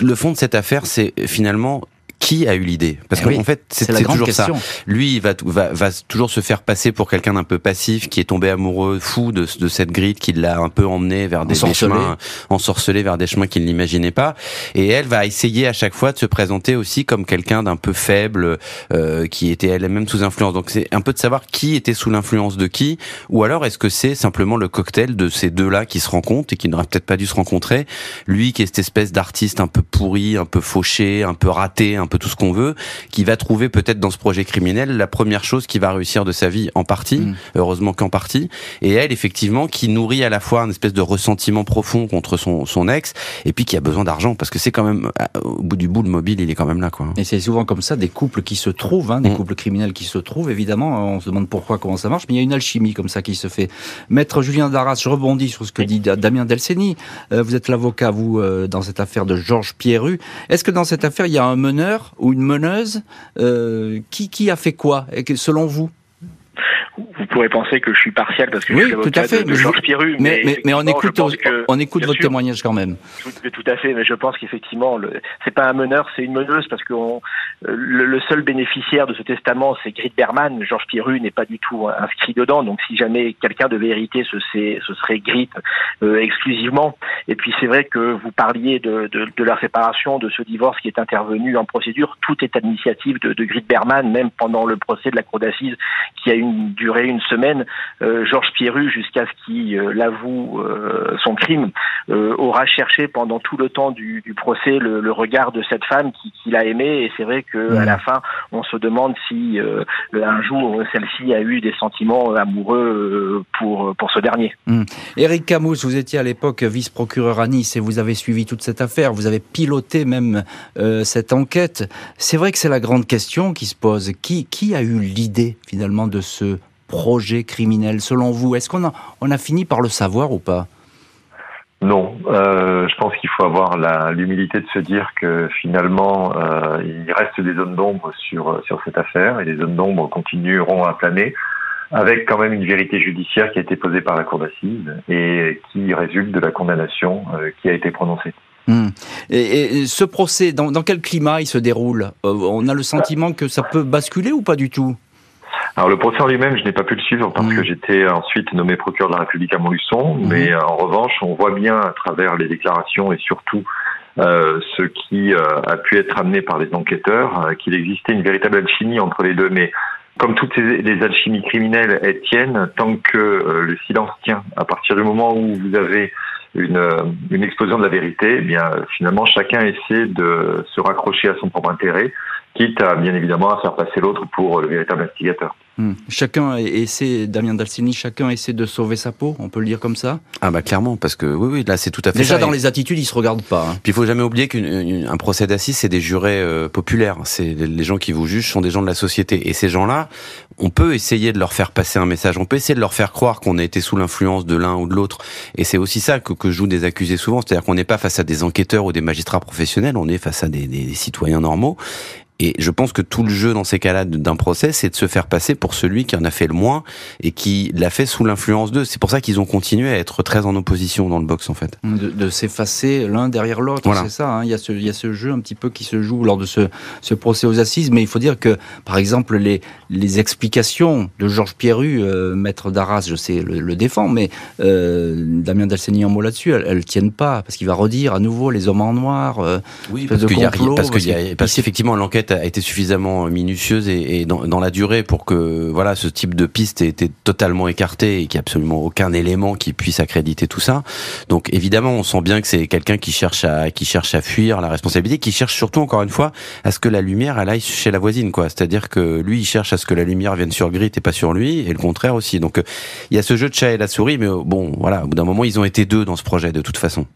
le fond de cette affaire, c'est finalement... Qui a eu l'idée? Parce eh qu'en oui, fait, c'est, c'est, c'est toujours question. Ça. Lui, il va, va, va toujours se faire passer pour quelqu'un d'un peu passif, qui est tombé amoureux, fou de, de cette Grit, qui l'a un peu emmené vers des, des chemins, ensorcelé vers des chemins qu'il n'imaginait pas. Et elle va essayer à chaque fois de se présenter aussi comme quelqu'un d'un peu faible, euh, qui était elle-même sous influence. Donc c'est un peu de savoir qui était sous l'influence de qui, ou alors est-ce que c'est simplement le cocktail de ces deux-là qui se rencontrent et qui n'auraient peut-être pas dû se rencontrer. Lui, qui est cette espèce d'artiste un peu pourri, un peu fauché, un peu raté, un peu tout ce qu'on veut, qui va trouver peut-être dans ce projet criminel la première chose qui va réussir de sa vie en partie, mmh. heureusement qu'en partie, et elle effectivement qui nourrit à la fois une espèce de ressentiment profond contre son, son ex, et puis qui a besoin d'argent, parce que c'est quand même, au bout du bout, le mobile il est quand même là, quoi. Et c'est souvent comme ça, des couples qui se trouvent, hein, des mmh. couples criminels qui se trouvent, évidemment, on se demande pourquoi, comment ça marche, mais il y a une alchimie comme ça qui se fait. Maître Julien Darras, je rebondis sur ce que dit Damien Delseni, euh, vous êtes l'avocat, vous, euh, dans cette affaire de Georges Pierru, est-ce que dans cette affaire il y a un meneur ou une meneuse, euh, qui, qui a fait quoi, selon vous? Vous pourrez penser que je suis partial parce que oui, je suis l'avocat de, de Georges Pierru. Mais, mais, mais, mais on écoute, on, que, on écoute votre sûr, témoignage quand même. Tout, tout à fait, mais je pense qu'effectivement, le, c'est pas un meneur, c'est une meneuse, parce que on, le, le seul bénéficiaire de ce testament, c'est Grit Bergmann. Georges Pierru n'est pas du tout inscrit dedans, donc si jamais quelqu'un devait hériter, ce, c'est, ce serait Grit euh, exclusivement. Et puis c'est vrai que vous parliez de, de, de la séparation, de ce divorce qui est intervenu en procédure. Tout est à l'initiative de, de Grit Bergmann, même pendant le procès de la cour d'assises, qui a une durée, une une semaine, euh, Georges Pierru, jusqu'à ce qu'il euh, l'avoue euh, son crime, euh, aura cherché pendant tout le temps du, du procès le, le regard de cette femme qui, qui l'a aimé. Et c'est vrai qu'à mmh. la fin, on se demande si euh, un jour celle-ci a eu des sentiments amoureux pour, pour ce dernier. Mmh. Éric Camus, vous étiez à l'époque vice-procureur à Nice et vous avez suivi toute cette affaire, vous avez piloté même euh, cette enquête. C'est vrai que c'est la grande question qui se pose. Qui, qui a eu l'idée finalement de ce projet criminel selon vous? Est-ce qu'on a, on a fini par le savoir ou pas? Non, euh, je pense qu'il faut avoir la, l'humilité de se dire que finalement euh, il reste des zones d'ombre sur, sur cette affaire et les zones d'ombre continueront à planer, avec quand même une vérité judiciaire qui a été posée par la cour d'assises et qui résulte de la condamnation qui a été prononcée. Mmh. Et, et ce procès, dans, dans quel climat il se déroule ? Euh, on a le sentiment que ça peut basculer ou pas du tout ? Alors le procès en lui-même, je n'ai pas pu le suivre parce mmh. que j'étais ensuite nommé procureur de la République à Montluçon, mmh. mais en revanche, on voit bien à travers les déclarations et surtout Euh, ce qui euh, a pu être amené par les enquêteurs, euh, qu'il existait une véritable alchimie entre les deux. Mais comme toutes les, les alchimies criminelles, elles tiennent tant que euh, le silence tient. À partir du moment où vous avez une, euh, une explosion de la vérité, eh bien finalement chacun essaie de se raccrocher à son propre intérêt, quitte à bien évidemment à faire passer l'autre pour le véritable instigateur. Hum. Chacun essaie, Damien Delseni, chacun essaie de sauver sa peau, on peut le dire comme ça ? Ah bah clairement, parce que oui, oui, là c'est tout à fait déjà ça. Dans les attitudes, ils se regardent pas. Hein. Puis il faut jamais oublier qu'un procès d'assises, c'est des jurés euh, populaires, c'est les gens qui vous jugent sont des gens de la société, et ces gens-là, on peut essayer de leur faire passer un message, on peut essayer de leur faire croire qu'on a été sous l'influence de l'un ou de l'autre, et c'est aussi ça que, que jouent des accusés souvent, c'est-à-dire qu'on n'est pas face à des enquêteurs ou des magistrats professionnels, on est face à des, des, des citoyens normaux. Et je pense que tout le jeu dans ces cas-là d'un procès, c'est de se faire passer pour celui qui en a fait le moins et qui l'a fait sous l'influence d'eux. C'est pour ça qu'ils ont continué à être très en opposition dans le box, en fait. De, de s'effacer l'un derrière l'autre, voilà. C'est ça. Hein. Il y a ce, il y a ce jeu un petit peu qui se joue lors de ce, ce procès aux assises. Mais il faut dire que, par exemple, les, les explications de Georges Pierru, euh, maître Darras, je sais, le, le défend, mais euh, Damien Delseni en mot là-dessus, elles ne tiennent pas, parce qu'il va redire à nouveau les hommes en noir, euh, oui, parce de qu'il complot, y a, parce, parce, qu'il y a, parce, qu'il, parce qu'effectivement, l'enquête a été suffisamment minutieuse et, et dans, dans la durée pour que voilà ce type de piste ait été totalement écarté et qu'il n'y a absolument aucun élément qui puisse accréditer tout ça. Donc évidemment, on sent bien que c'est quelqu'un qui cherche à qui cherche à fuir la responsabilité, qui cherche surtout encore une fois à ce que la lumière elle aille chez la voisine, quoi. C'est-à-dire que lui, il cherche à ce que la lumière vienne sur Grit et pas sur lui, et le contraire aussi. Donc il y a ce jeu de chat et la souris, mais bon, voilà, au bout d'un moment, ils ont été deux dans ce projet de toute façon.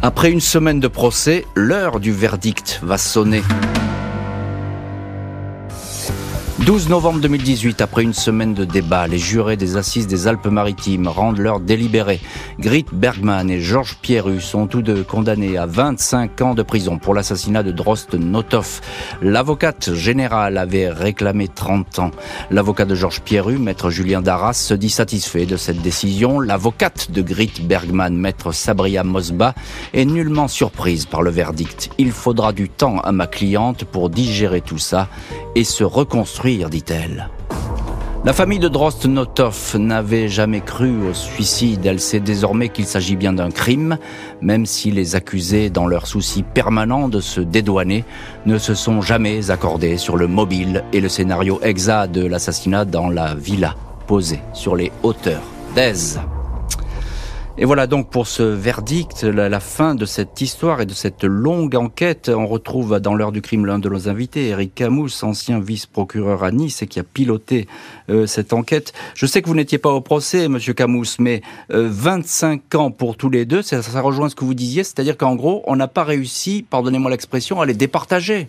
Après une semaine de procès, l'heure du verdict va sonner. douze novembre deux mille dix-huit, après une semaine de débat, les jurés des assises des Alpes-Maritimes rendent leur délibéré. Grit Bergmann et Georges Pierru sont tous deux condamnés à vingt-cinq ans de prison pour l'assassinat de Drost Notthoff. L'avocate générale avait réclamé trente ans. L'avocat de Georges Pierru, maître Julien Darras, se dit satisfait de cette décision. L'avocate de Grit Bergmann, maître Sabria Mosba, est nullement surprise par le verdict. Il faudra du temps à ma cliente pour digérer tout ça et se reconstruire, dit-elle. La famille de Drost Notthoff n'avait jamais cru au suicide. Elle sait désormais qu'il s'agit bien d'un crime, même si les accusés, dans leur souci permanent de se dédouaner, ne se sont jamais accordés sur le mobile et le scénario exact de l'assassinat dans la villa posée sur les hauteurs d'Èze. Et voilà donc pour ce verdict, la fin de cette histoire et de cette longue enquête. On retrouve dans l'heure du crime l'un de nos invités, Eric Camus, ancien vice-procureur à Nice et qui a piloté euh, cette enquête. Je sais que vous n'étiez pas au procès, monsieur Camus, mais euh, vingt-cinq ans pour tous les deux, ça, ça rejoint ce que vous disiez, c'est-à-dire qu'en gros, on n'a pas réussi, pardonnez-moi l'expression, à les départager.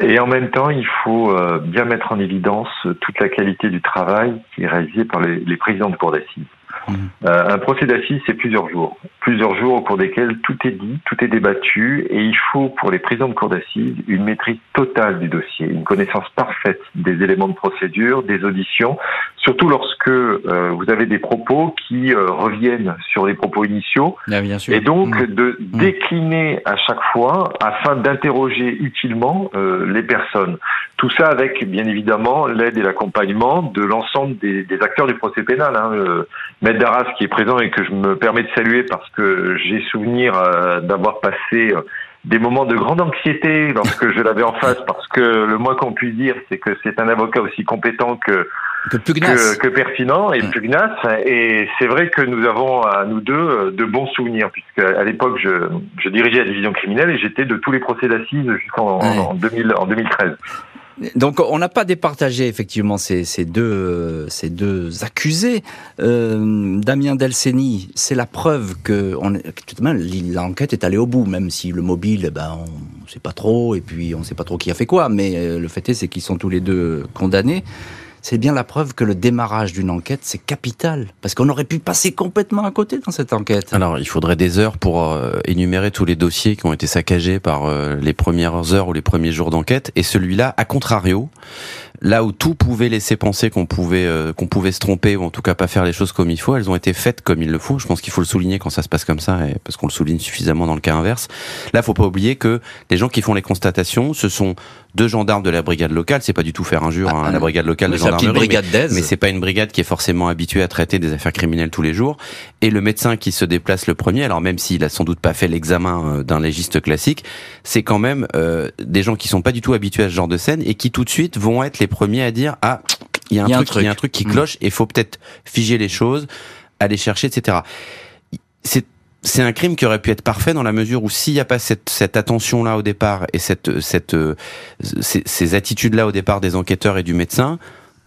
Et en même temps, il faut bien mettre en évidence toute la qualité du travail qui est réalisé par les, les présidents de cour d'assises. Mmh. Euh, un procès d'assises, c'est plusieurs jours. Plusieurs jours au cours desquels tout est dit, tout est débattu, et il faut pour les présidents de cour d'assises une maîtrise totale du dossier, une connaissance parfaite des éléments de procédure, des auditions, surtout lorsque euh, vous avez des propos qui euh, reviennent sur les propos initiaux, ah, bien sûr. Et donc mmh. de décliner à chaque fois afin d'interroger utilement euh, les personnes. Tout ça avec, bien évidemment, l'aide et l'accompagnement de l'ensemble des, des acteurs du procès pénal, hein, euh, Maître Darras qui est présent et que je me permets de saluer parce que j'ai souvenir euh, d'avoir passé euh, des moments de grande anxiété lorsque je l'avais en face, parce que le moins qu'on puisse dire, c'est que c'est un avocat aussi compétent que Que, que, que pertinent et ouais. pugnace. Et c'est vrai que nous avons, nous deux, de bons souvenirs, puisque à l'époque, je, je dirigeais la division criminelle et j'étais de tous les procès d'assises jusqu'en ouais. en deux mille, en deux mille treize. Donc on n'a pas départagé effectivement ces, ces, deux, ces deux accusés. Euh, Damien Delseni, c'est la preuve que, on, que l'enquête est allée au bout, même si le mobile, ben, on ne sait pas trop, et puis on ne sait pas trop qui a fait quoi, mais euh, le fait est c'est qu'ils sont tous les deux condamnés. C'est bien la preuve que le démarrage d'une enquête, c'est capital. Parce qu'on aurait pu passer complètement à côté dans cette enquête. Alors, il faudrait des heures pour euh, énumérer tous les dossiers qui ont été saccagés par euh, les premières heures ou les premiers jours d'enquête. Et celui-là, à contrario, là où tout pouvait laisser penser qu'on pouvait, euh, qu'on pouvait se tromper, ou en tout cas pas faire les choses comme il faut, elles ont été faites comme il le faut. Je pense qu'il faut le souligner quand ça se passe comme ça, et parce qu'on le souligne suffisamment dans le cas inverse. Là, faut pas oublier que les gens qui font les constatations, ce sont deux gendarmes de la brigade locale. C'est pas du tout faire injure, hein, à la brigade locale de gendarmes. Brigade mais, mais c'est pas une brigade qui est forcément habituée à traiter des affaires criminelles tous les jours. Et le médecin qui se déplace le premier, alors même s'il a sans doute pas fait l'examen d'un légiste classique, c'est quand même euh, des gens qui sont pas du tout habitués à ce genre de scène et qui tout de suite vont être les premiers à dire « Ah, il y a un truc, il y a un truc qui cloche et faut peut-être figer les choses, aller chercher, et cetera » C'est C'est un crime qui aurait pu être parfait dans la mesure où s'il n'y a pas cette, cette attention-là au départ et cette, cette, euh, ces, ces attitudes-là au départ des enquêteurs et du médecin,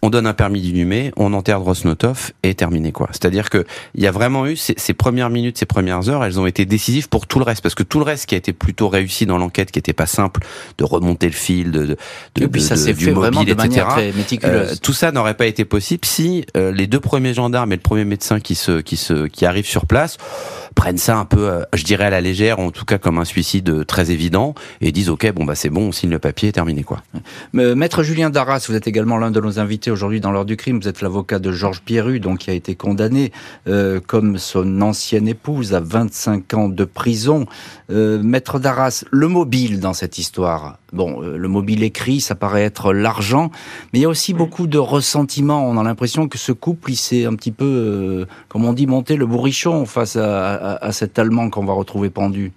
on donne un permis d'inhumer, on enterre Drost Notthoff et terminé quoi. C'est-à-dire que il y a vraiment eu ces, ces premières minutes, ces premières heures, elles ont été décisives pour tout le reste parce que tout le reste qui a été plutôt réussi dans l'enquête, qui était pas simple, de remonter le fil, de, de, et puis de, ça de, s'est du fait mobile, vraiment de et cetera. Manière très méticuleuse. Euh, tout ça n'aurait pas été possible si euh, les deux premiers gendarmes et le premier médecin qui se qui se qui arrivent sur place prennent ça un peu, euh, je dirais à la légère, en tout cas comme un suicide très évident, et disent ok bon bah c'est bon, on signe le papier, terminé quoi. Maître Julien Darras, vous êtes également l'un de nos invités aujourd'hui dans l'heure du crime. Vous êtes l'avocat de Georges Pierru, donc qui a été condamné euh, comme son ancienne épouse à vingt-cinq ans de prison. Euh, Maître Darras, le mobile dans cette histoire, bon, euh, le mobile écrit, ça paraît être l'argent, mais il y a aussi beaucoup de ressentiment. On a l'impression que ce couple, il s'est un petit peu, euh, comme on dit, monté le bourrichon face à, à, à cet Allemand qu'on va retrouver pendu.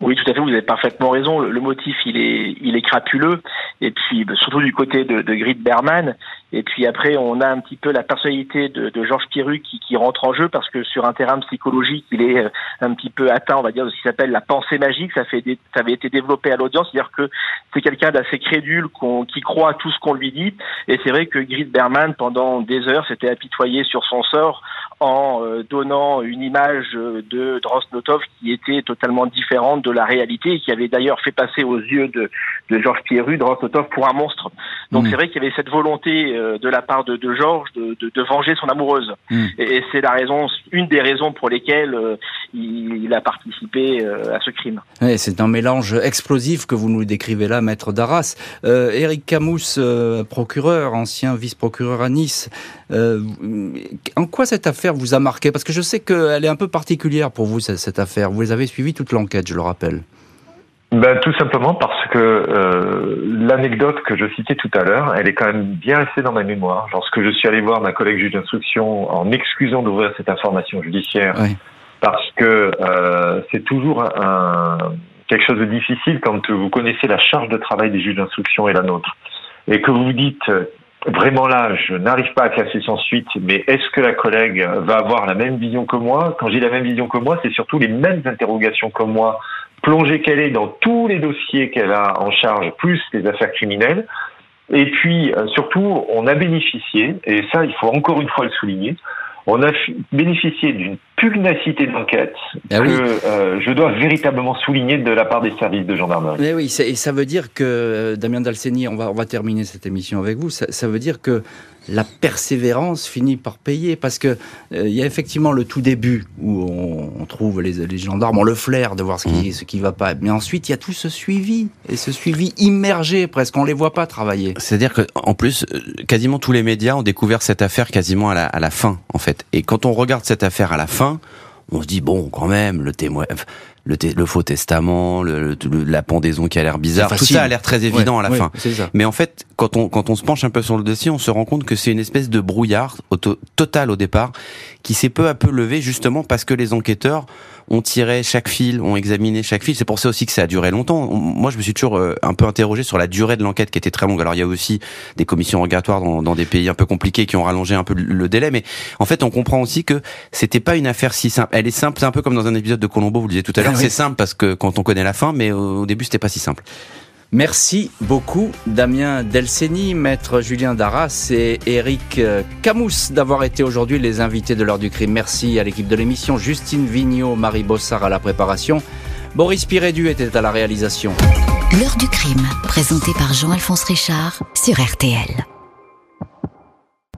Oui, tout à fait, vous avez parfaitement raison. Le, le motif, il est, il est crapuleux. Et puis, surtout du côté de, de Grit Bergmann. Et puis après, on a un petit peu la personnalité de, de Georges Pierru qui, qui rentre en jeu parce que sur un terrain psychologique, il est un petit peu atteint, on va dire, de ce qui s'appelle la pensée magique. Ça fait, des, ça avait été développé à l'audience. C'est-à-dire que c'est quelqu'un d'assez crédule qu'on, qui croit à tout ce qu'on lui dit. Et c'est vrai que Grit Bergmann, pendant des heures, s'était apitoyé sur son sort en donnant une image de Drost Notthoff qui était totalement différente de la réalité et qui avait d'ailleurs fait passer aux yeux de, de Georges Pierru Drost Notthoff pour un monstre. Donc mmh. c'est vrai qu'il y avait cette volonté de la part de, de Georges de, de, de venger son amoureuse. Mmh. Et, et c'est la raison, une des raisons pour lesquelles il, il a participé à ce crime. Et c'est un mélange explosif que vous nous décrivez là, Maître Darras. Euh, Eric Camus, euh, procureur, ancien vice-procureur à Nice, euh, en quoi cette affaire vous a marqué? Parce que je sais qu'elle est un peu particulière pour vous, cette, cette affaire. Vous avez suivi toute l'enquête, je le rappelle. Ben, tout simplement parce que euh, l'anecdote que je citais tout à l'heure, elle est quand même bien restée dans ma mémoire. Lorsque je suis allé voir ma collègue juge d'instruction en excusant d'ouvrir cette information judiciaire, oui. parce que euh, c'est toujours un, quelque chose de difficile quand vous connaissez la charge de travail des juges d'instruction et la nôtre, et que vous vous dites... Vraiment là, je n'arrive pas à classer sans suite, mais est-ce que la collègue va avoir la même vision que moi? Quand j'ai la même vision que moi, c'est surtout les mêmes interrogations que moi, plongée qu'elle est dans tous les dossiers qu'elle a en charge, plus les affaires criminelles. Et puis, surtout, on a bénéficié, et ça, il faut encore une fois le souligner, on a bénéficié d'une pugnacité d'enquête ah oui. que euh, je dois véritablement souligner de la part des services de gendarmerie. Mais oui, et ça veut dire que, Damien Delseni, on va, on va terminer cette émission avec vous, ça, ça veut dire que la persévérance finit par payer, parce que il euh, y a effectivement le tout début où on, on trouve les, les gendarmes, on le flaire de voir ce qui, ce qui va pas, mais ensuite il y a tout ce suivi, et ce suivi immergé presque, on les voit pas travailler. C'est-à-dire que en plus, quasiment tous les médias ont découvert cette affaire quasiment à la, à la fin, en fait. Et quand on regarde cette affaire à la fin, on se dit bon, quand même, le témoin... Le, t- le faux testament, le, le, la pendaison qui a l'air bizarre, tout ça a l'air très évident ouais, à la ouais, fin. Mais en fait, quand on, quand on se penche un peu sur le dossier, on se rend compte que c'est une espèce de brouillard auto- total au départ, qui s'est peu à peu levé justement parce que les enquêteurs on tirait chaque fil, on examinait chaque fil. C'est pour ça aussi que ça a duré longtemps. Moi, je me suis toujours un peu interrogé sur la durée de l'enquête qui était très longue. Alors, il y a aussi des commissions rogatoires dans, dans des pays un peu compliqués qui ont rallongé un peu le délai. Mais en fait, on comprend aussi que c'était pas une affaire si simple. Elle est simple, c'est un peu comme dans un épisode de Colombo, vous le disiez tout à l'heure. Ah, c'est oui. simple parce que quand on connaît la fin, mais au début, c'était pas si simple. Merci beaucoup Damien Delseni, maître Julien Darras et Eric Camus d'avoir été aujourd'hui les invités de l'heure du crime. Merci à l'équipe de l'émission, Justine Vigneault, Marie Bossard à la préparation, Boris Pirédu était à la réalisation. L'heure du crime, présentée par Jean-Alphonse Richard sur R T L.